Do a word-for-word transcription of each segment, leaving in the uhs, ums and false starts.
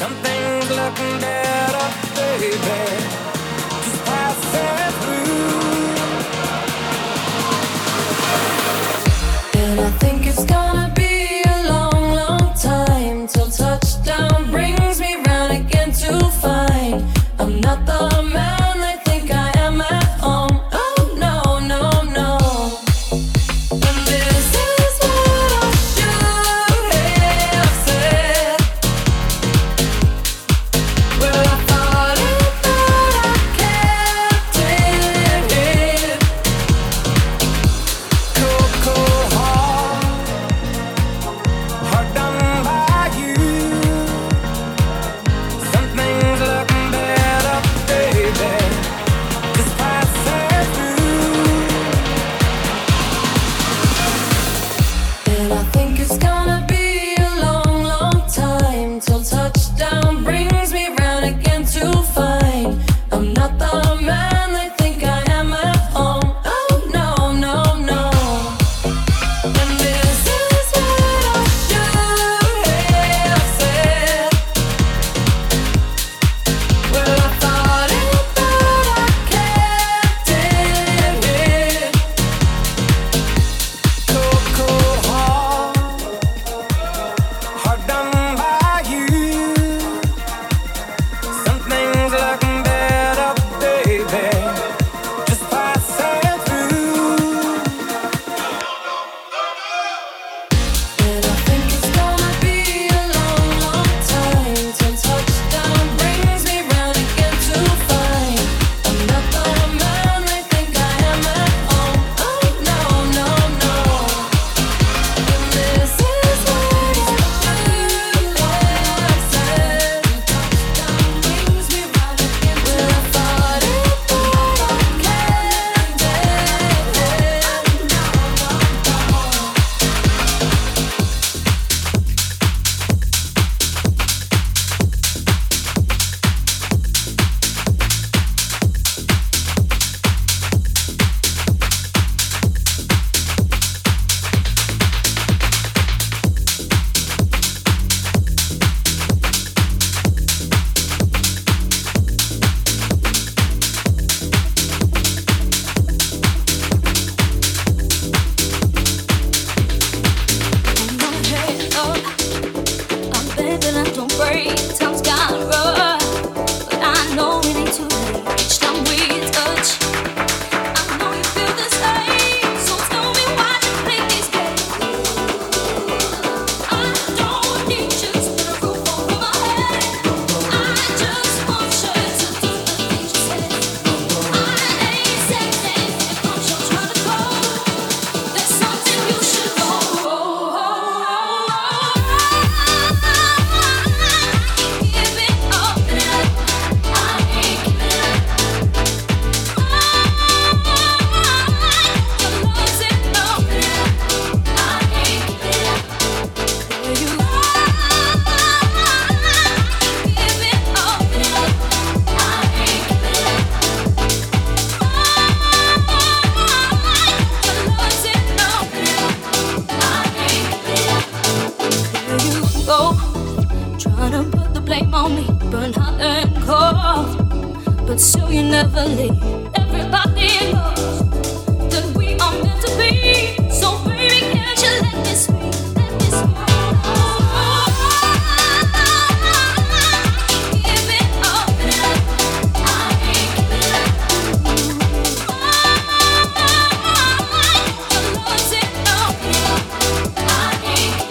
Something's looking better, baby. Just pass it through. And I think it's gonna be a long, long time till touchdown brings me round again to find I'm not the man they think I am at home. Oh no, no, no. And this is what I should have said. Well, I thought it, but I kept it. Cold, cold heart, heart done by you. Something's looking better, baby. Just pass it through. And I think it's gonna be a long, long time till touchdown brings me round again to find I'm not the man they think I am at home. Oh no, no, no. And this is what I should have said. Well, I thought it, but I kept it. Cold, cold heart, heart done by you. Something's looking better, baby. Just pass it through. And I think it's gonna be a long, long time till touchdown brings me round again to find I'm not the man they think I am at home. Oh no, no, no. And this is what I should have said. Touchdown brings me round again. Well, I thought it, but I kept it. No, no, no. I'm gonna get up. I'm begging I don't break. Time's gone rough, but I know it ain't too late. Each time we touch, I know you feel the same. So tell me why you play these games. I don't need you to put a roof over my head. I just want you to do the things you said. I ain't saying if I'm just trying to grow. There's something you should go. Trying to put the blame on me, burn hot and cold, but still you never leave. Everybody knows that we are meant to be. So baby, can't you let this be? Let this be. I ain't giving up. I ain't giving up. I'm losing hope. I ain't giving up.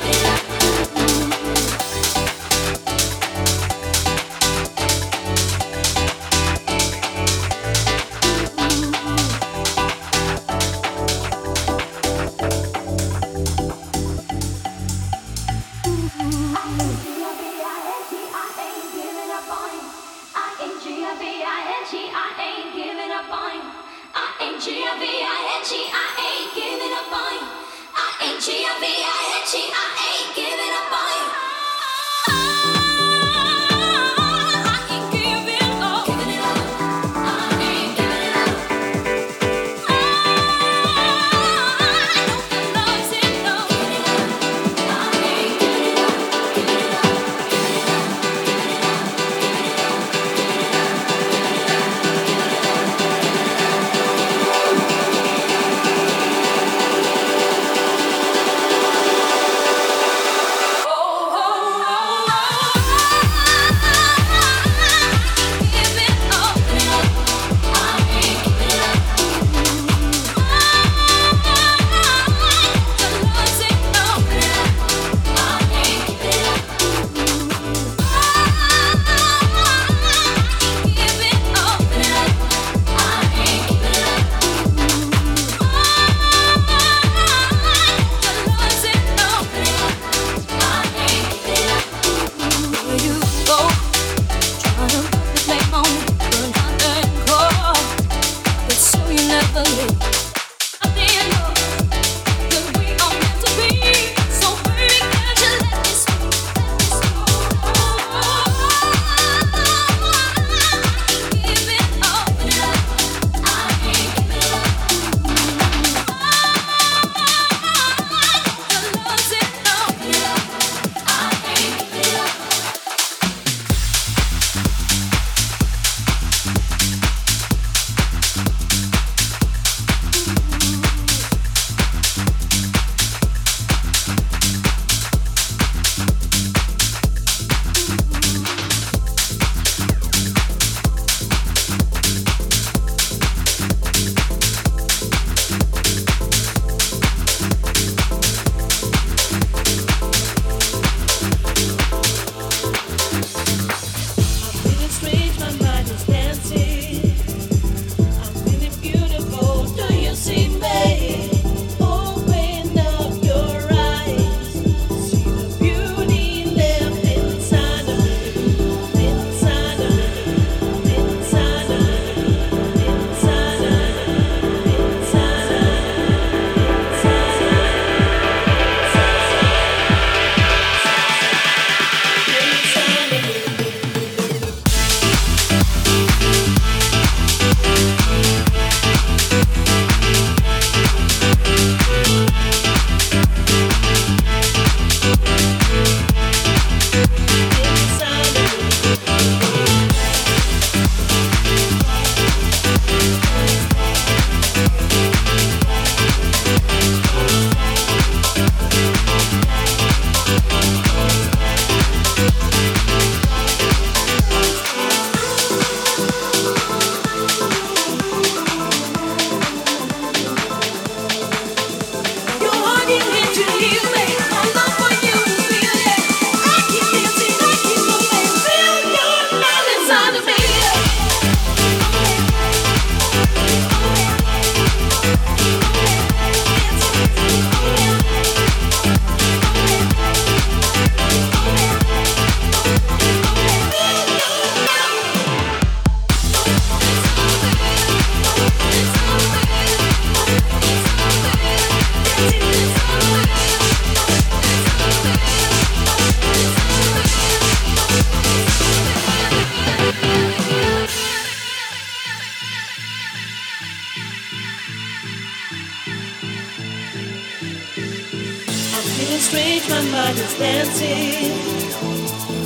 mind is dancing.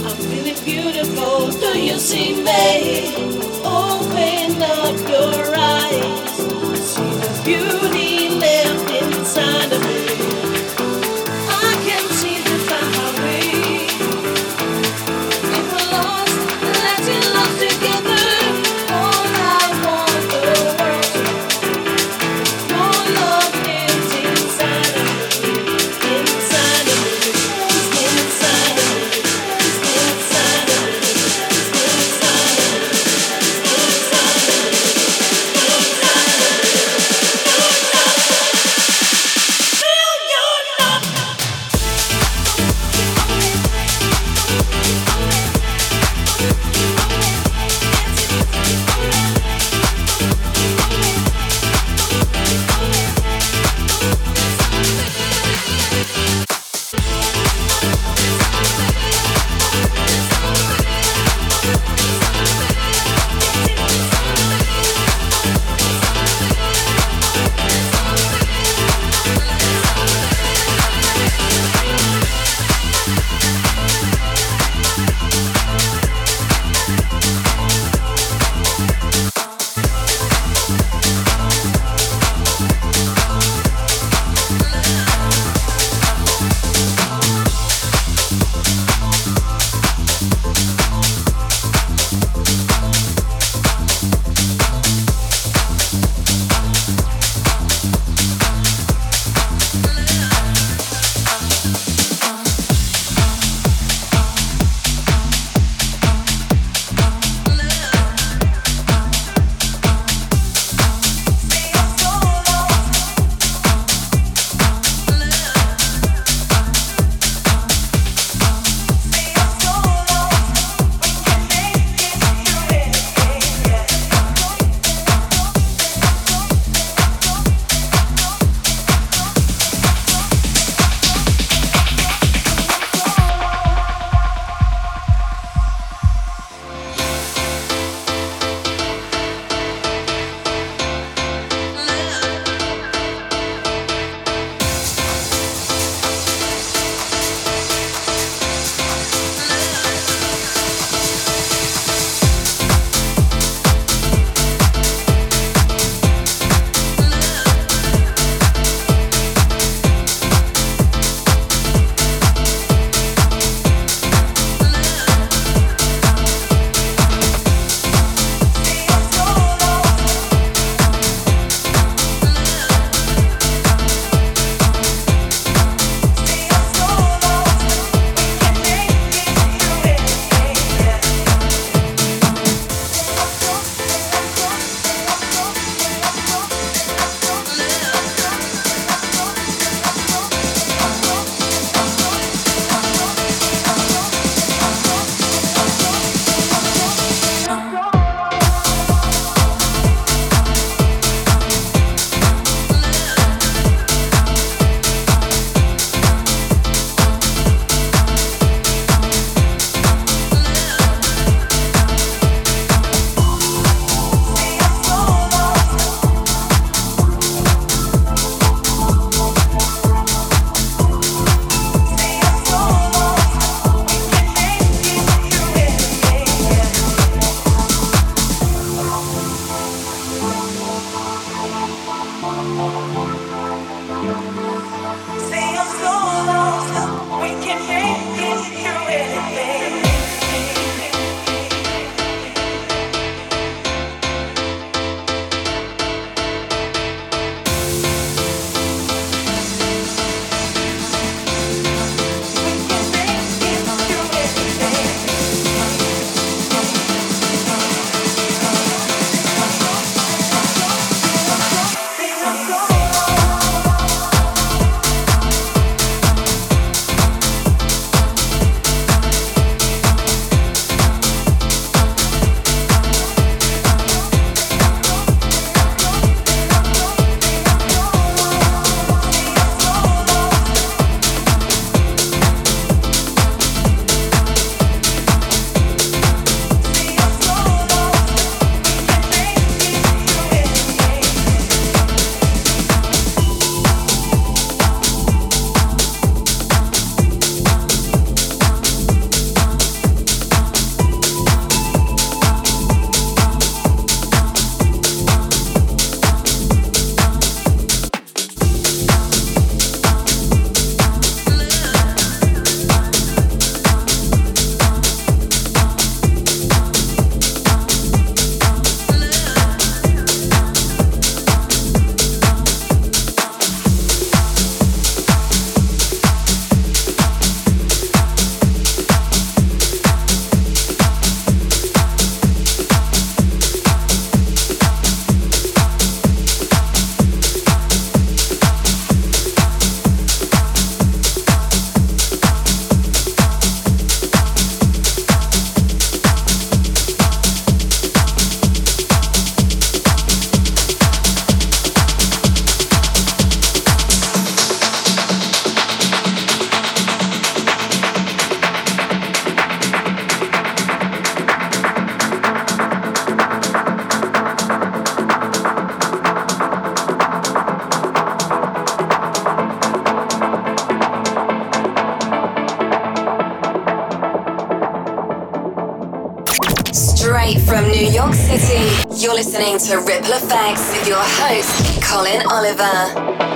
I'm feeling beautiful. Do you see me? Open up your eyes. See the beauty left inside of me. I can see the fire. If we're lost, let's get lost together. Straight from New York City, you're listening to Ripple Effects with your host, Colin Oliver.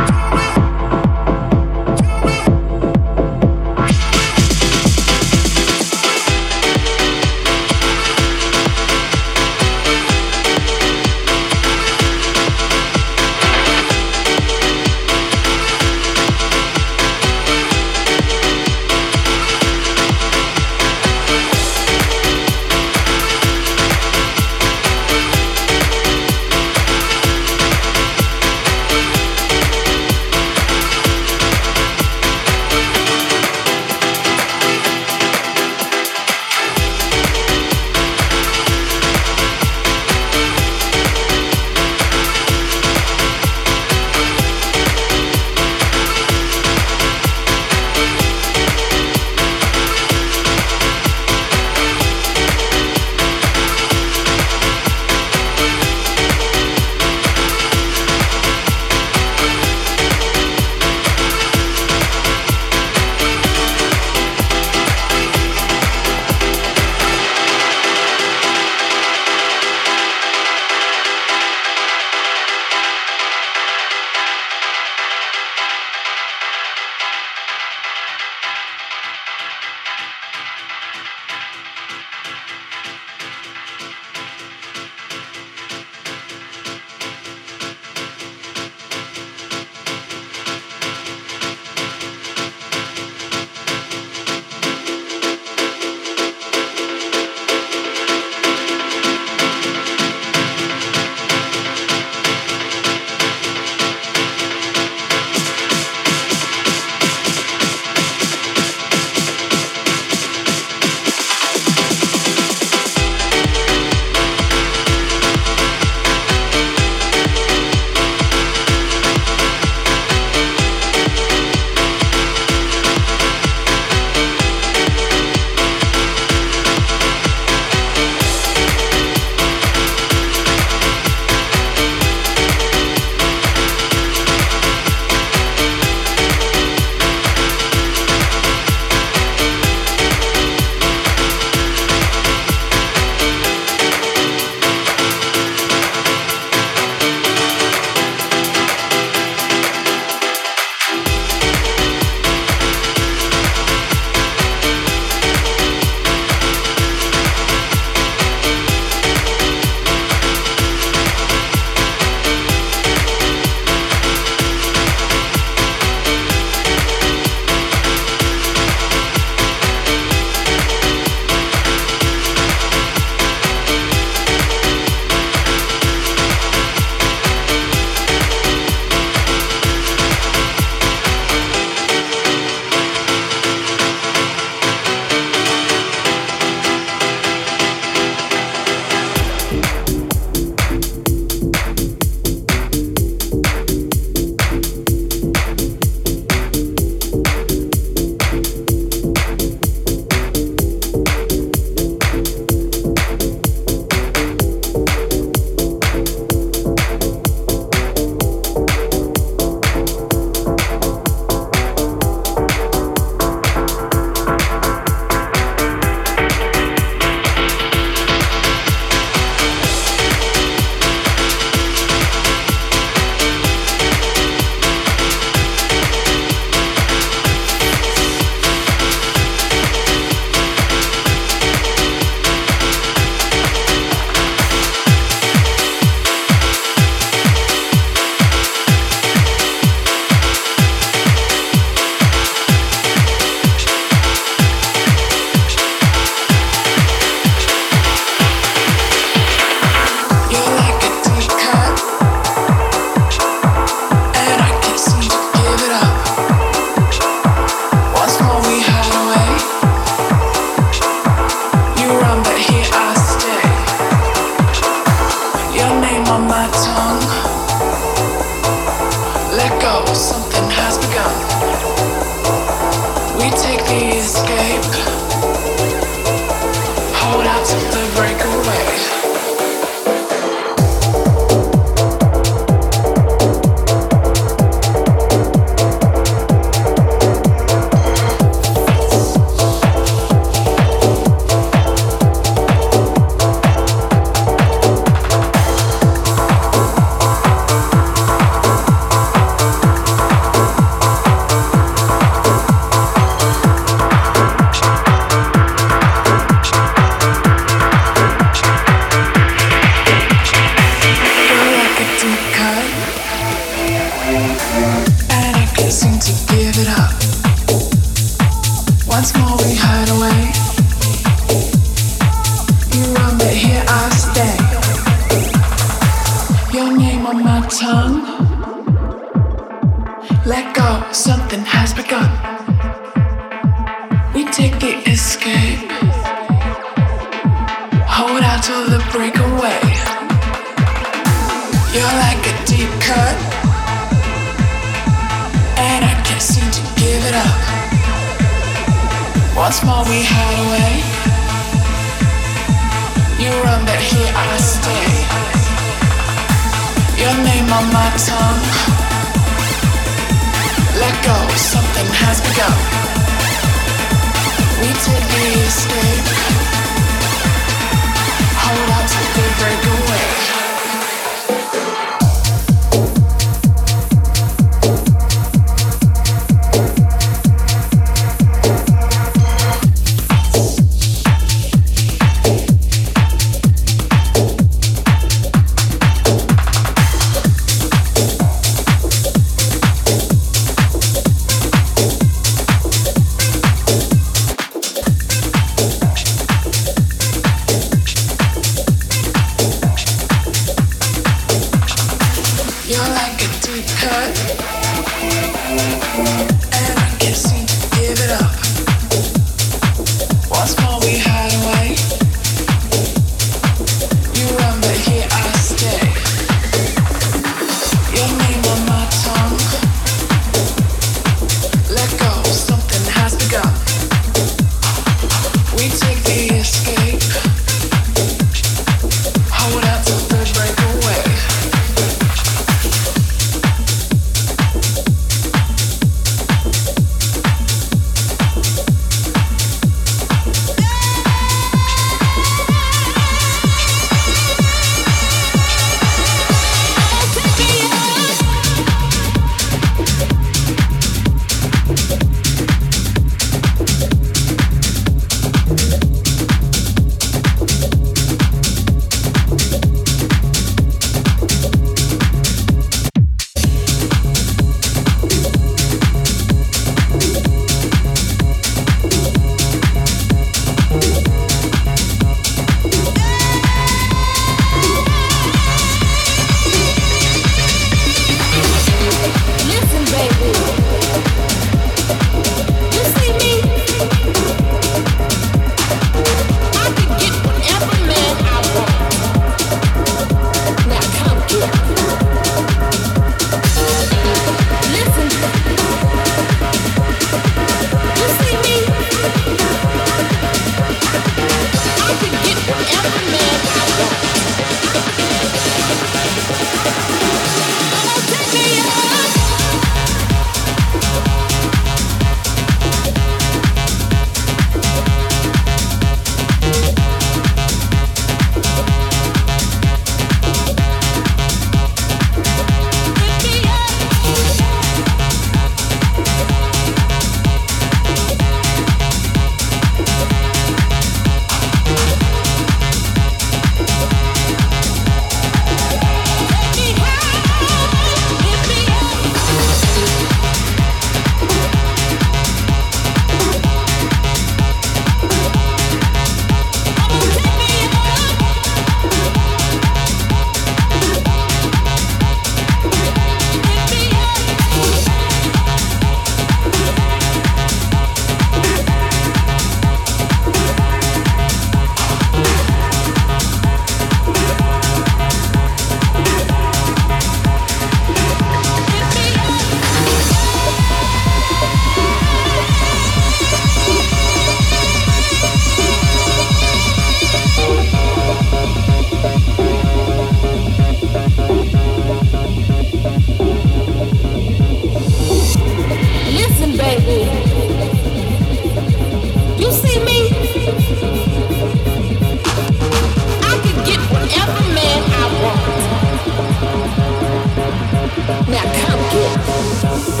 Now come get it.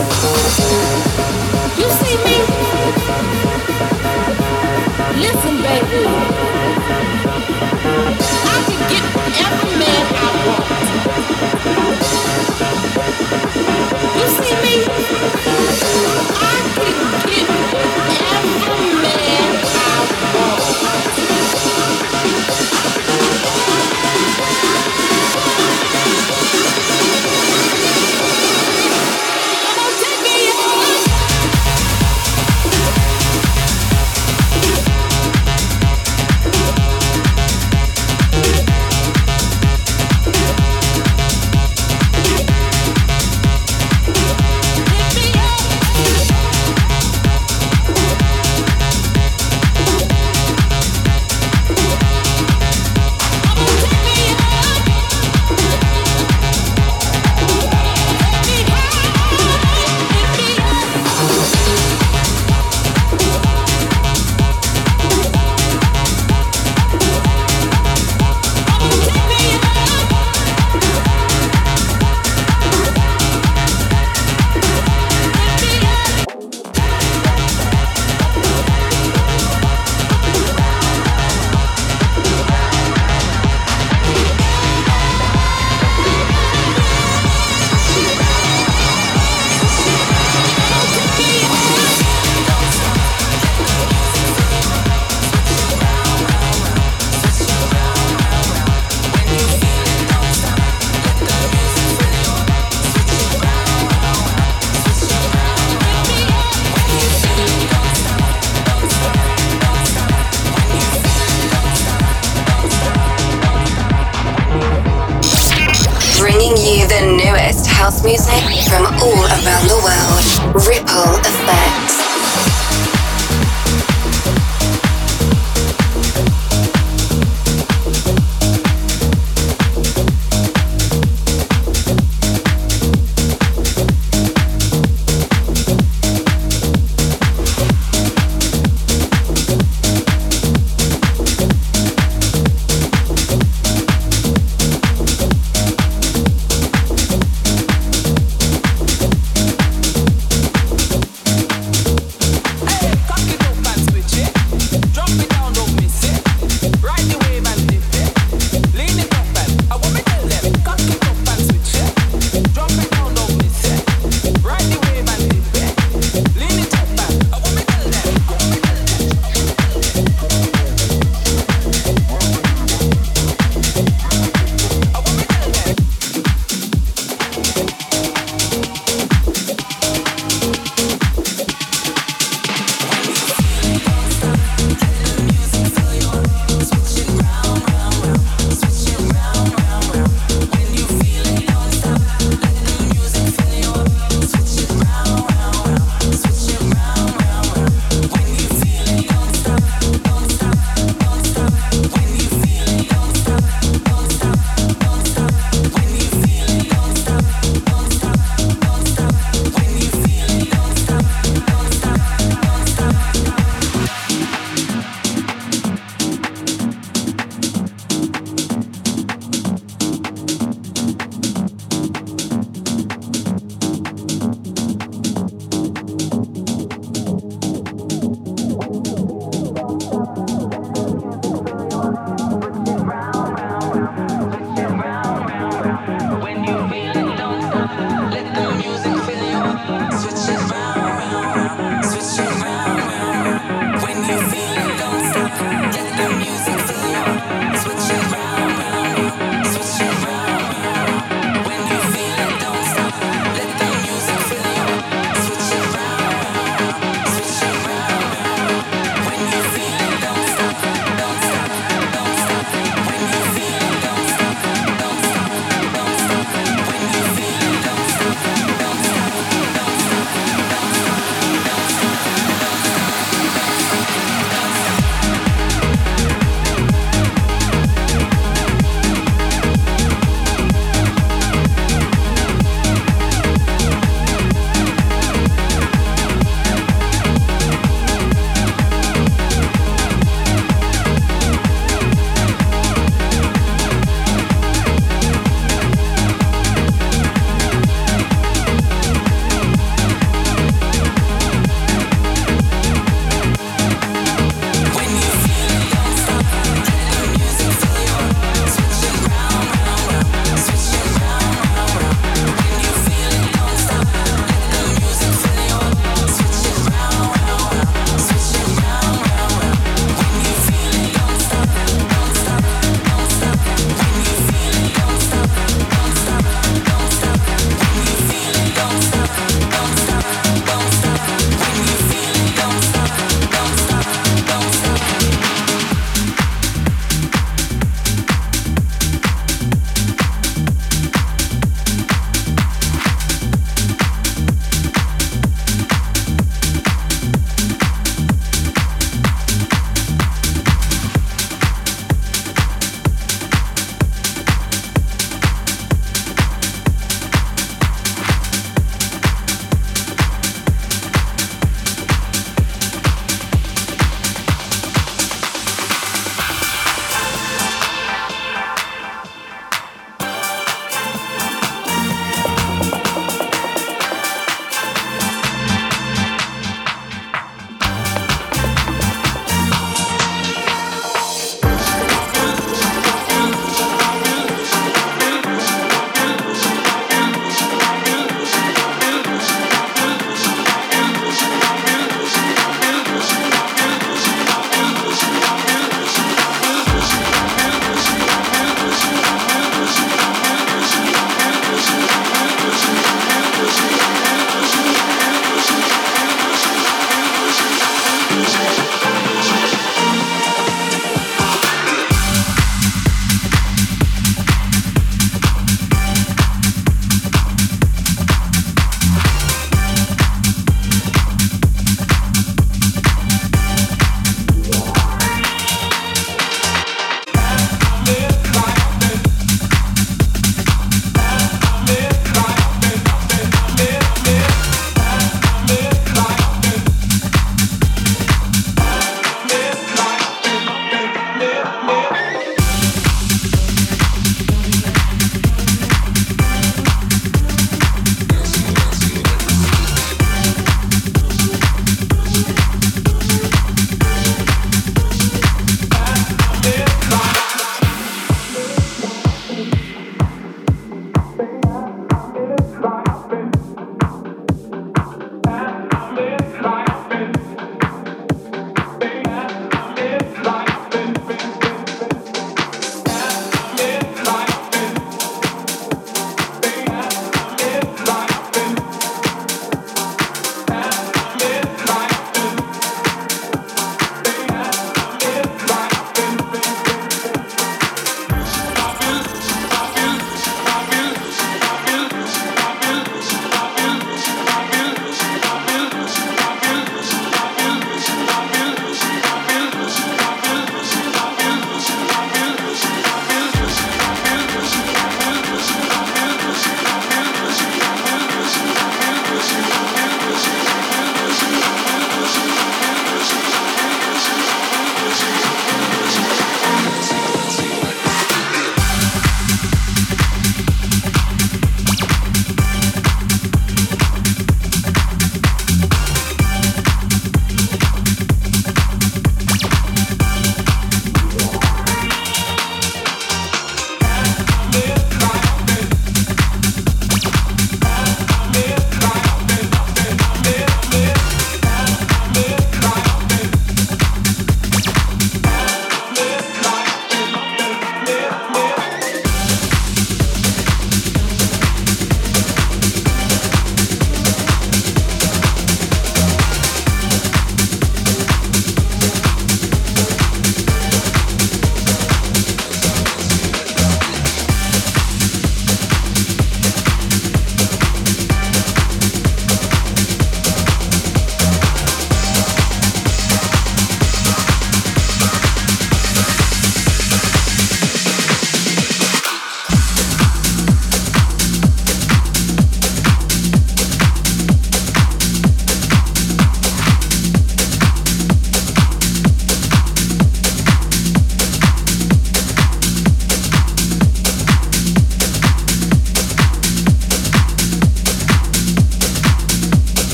You see me? Listen, baby. I can get every man I want. You see me? I can get every man I want. Music from all around the world. Ripple Effects.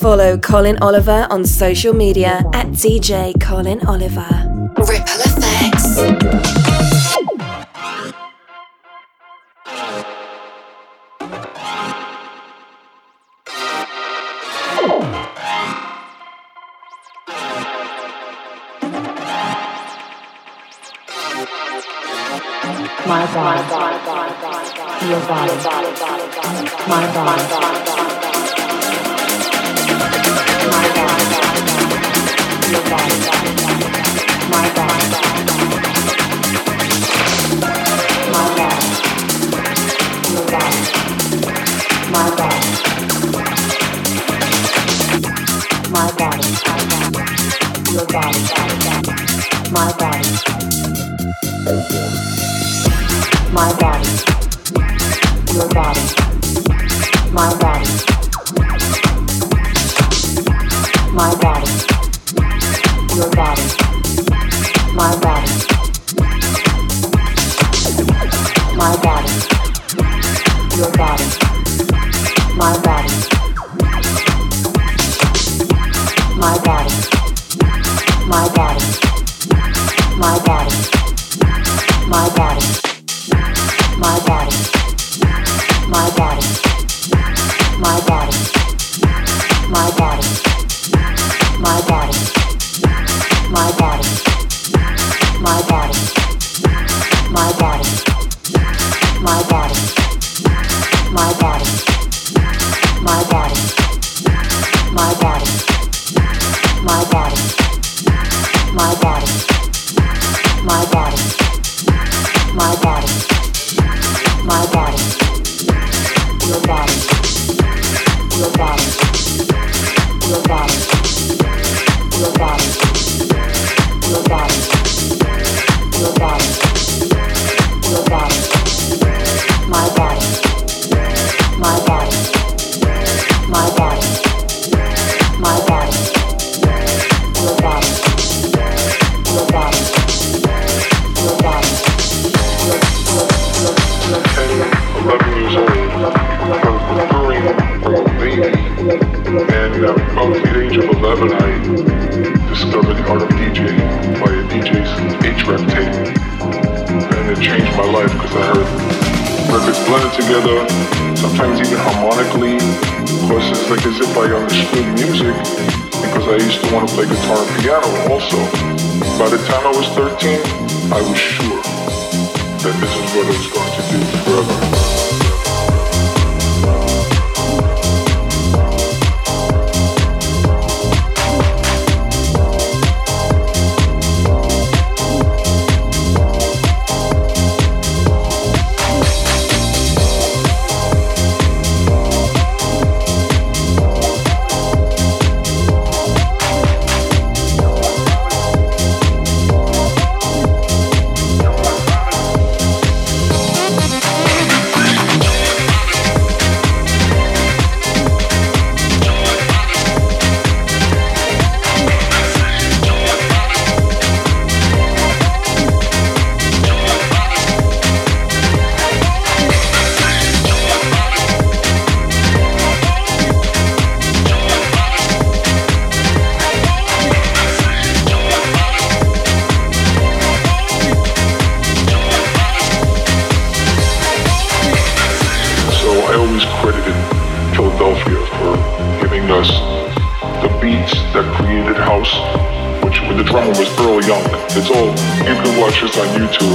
Follow Colin Oliver on social media at D J Colin Oliver. Ripple Effects. My body, your body, my body, my body, your body, my body, my body, your body, my body, my body, your body, my body. My body, your body, my body, my body, your body, my body, my body, your body, my body, my body, my body, my body, my body. My body, my body, my body, my body, my body, my body, my body, my body, my body, my body, my body, my body, my body, my body. the age of eleven, I discovered the art of DJing by a D J's H-Rap tape, and it changed my life because I heard records blended together, sometimes even harmonically. Of course, it's like as if I understood music because I used to want to play guitar and piano also. By the time I was thirteen, I was sure that this is what I was going to do forever. Thank you.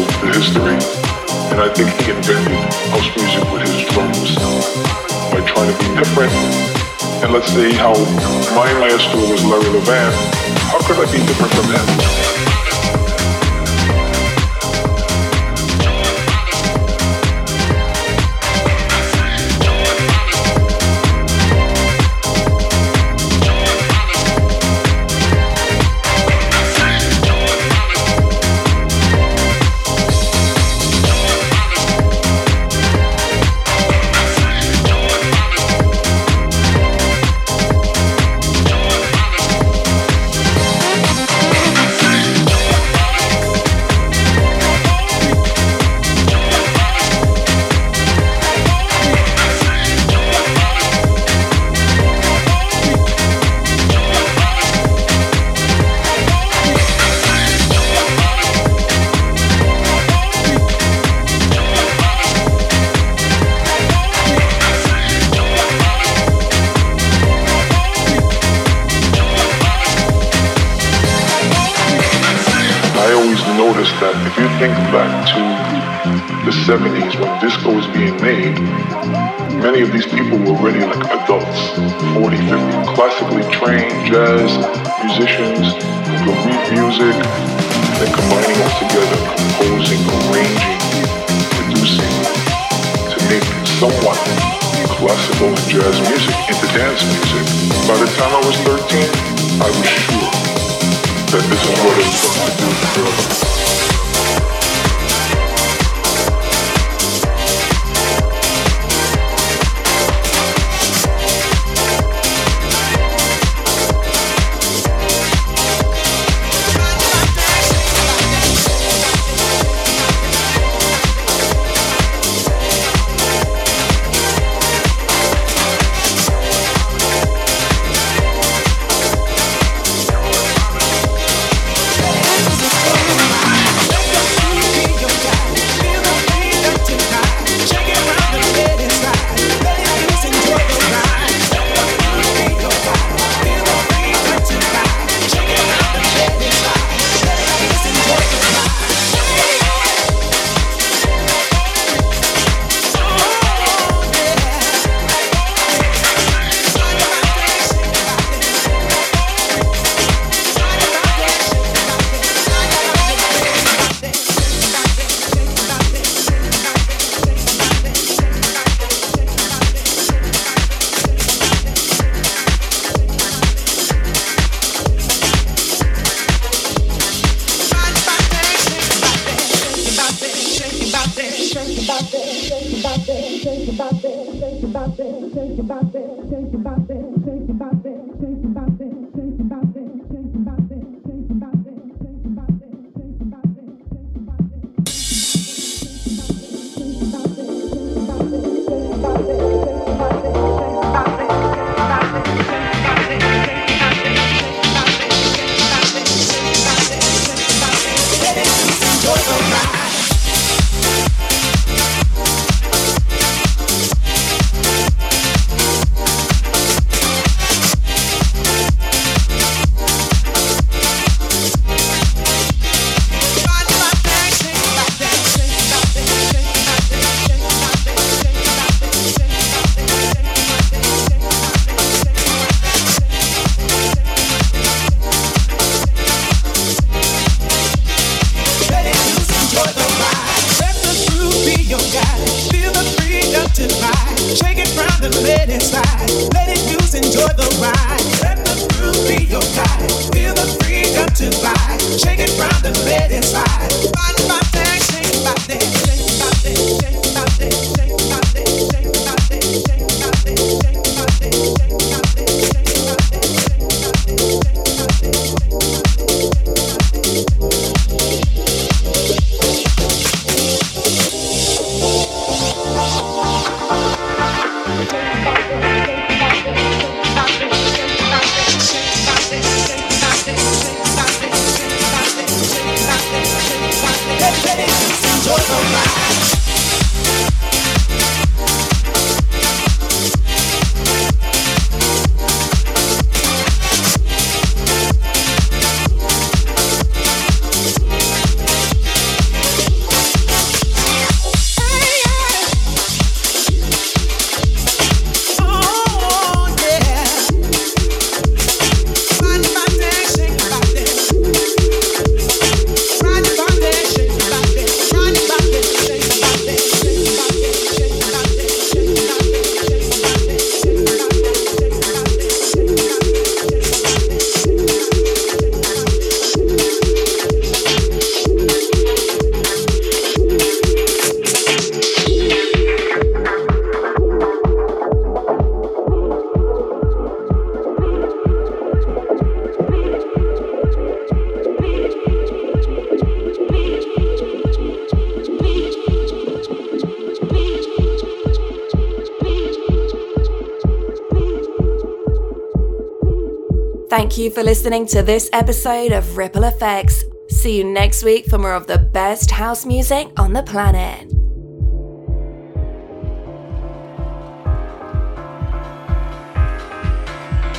Thank you for listening to this episode of Ripple Effects. See you next week for more of the best house music on the planet.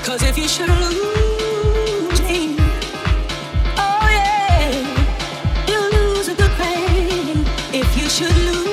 Cause if you should lose me, oh yeah, you'll lose a good pain. If you should lose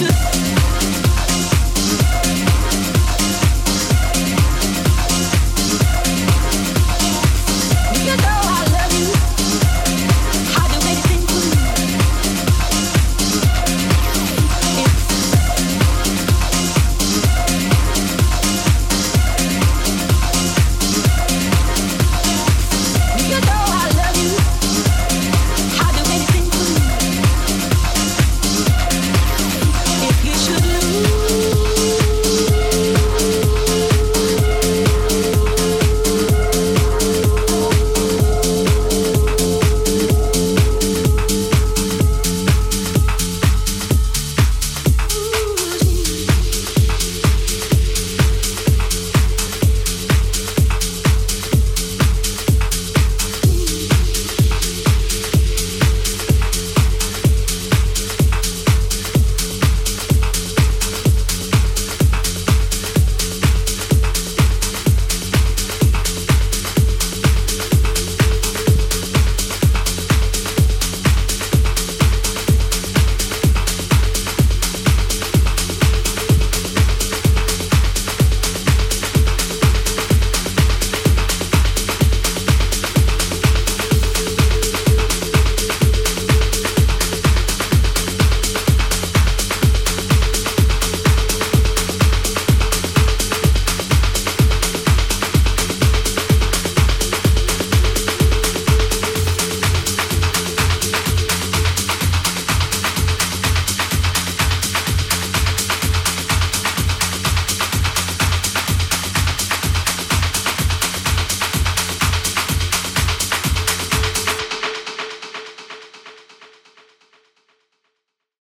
you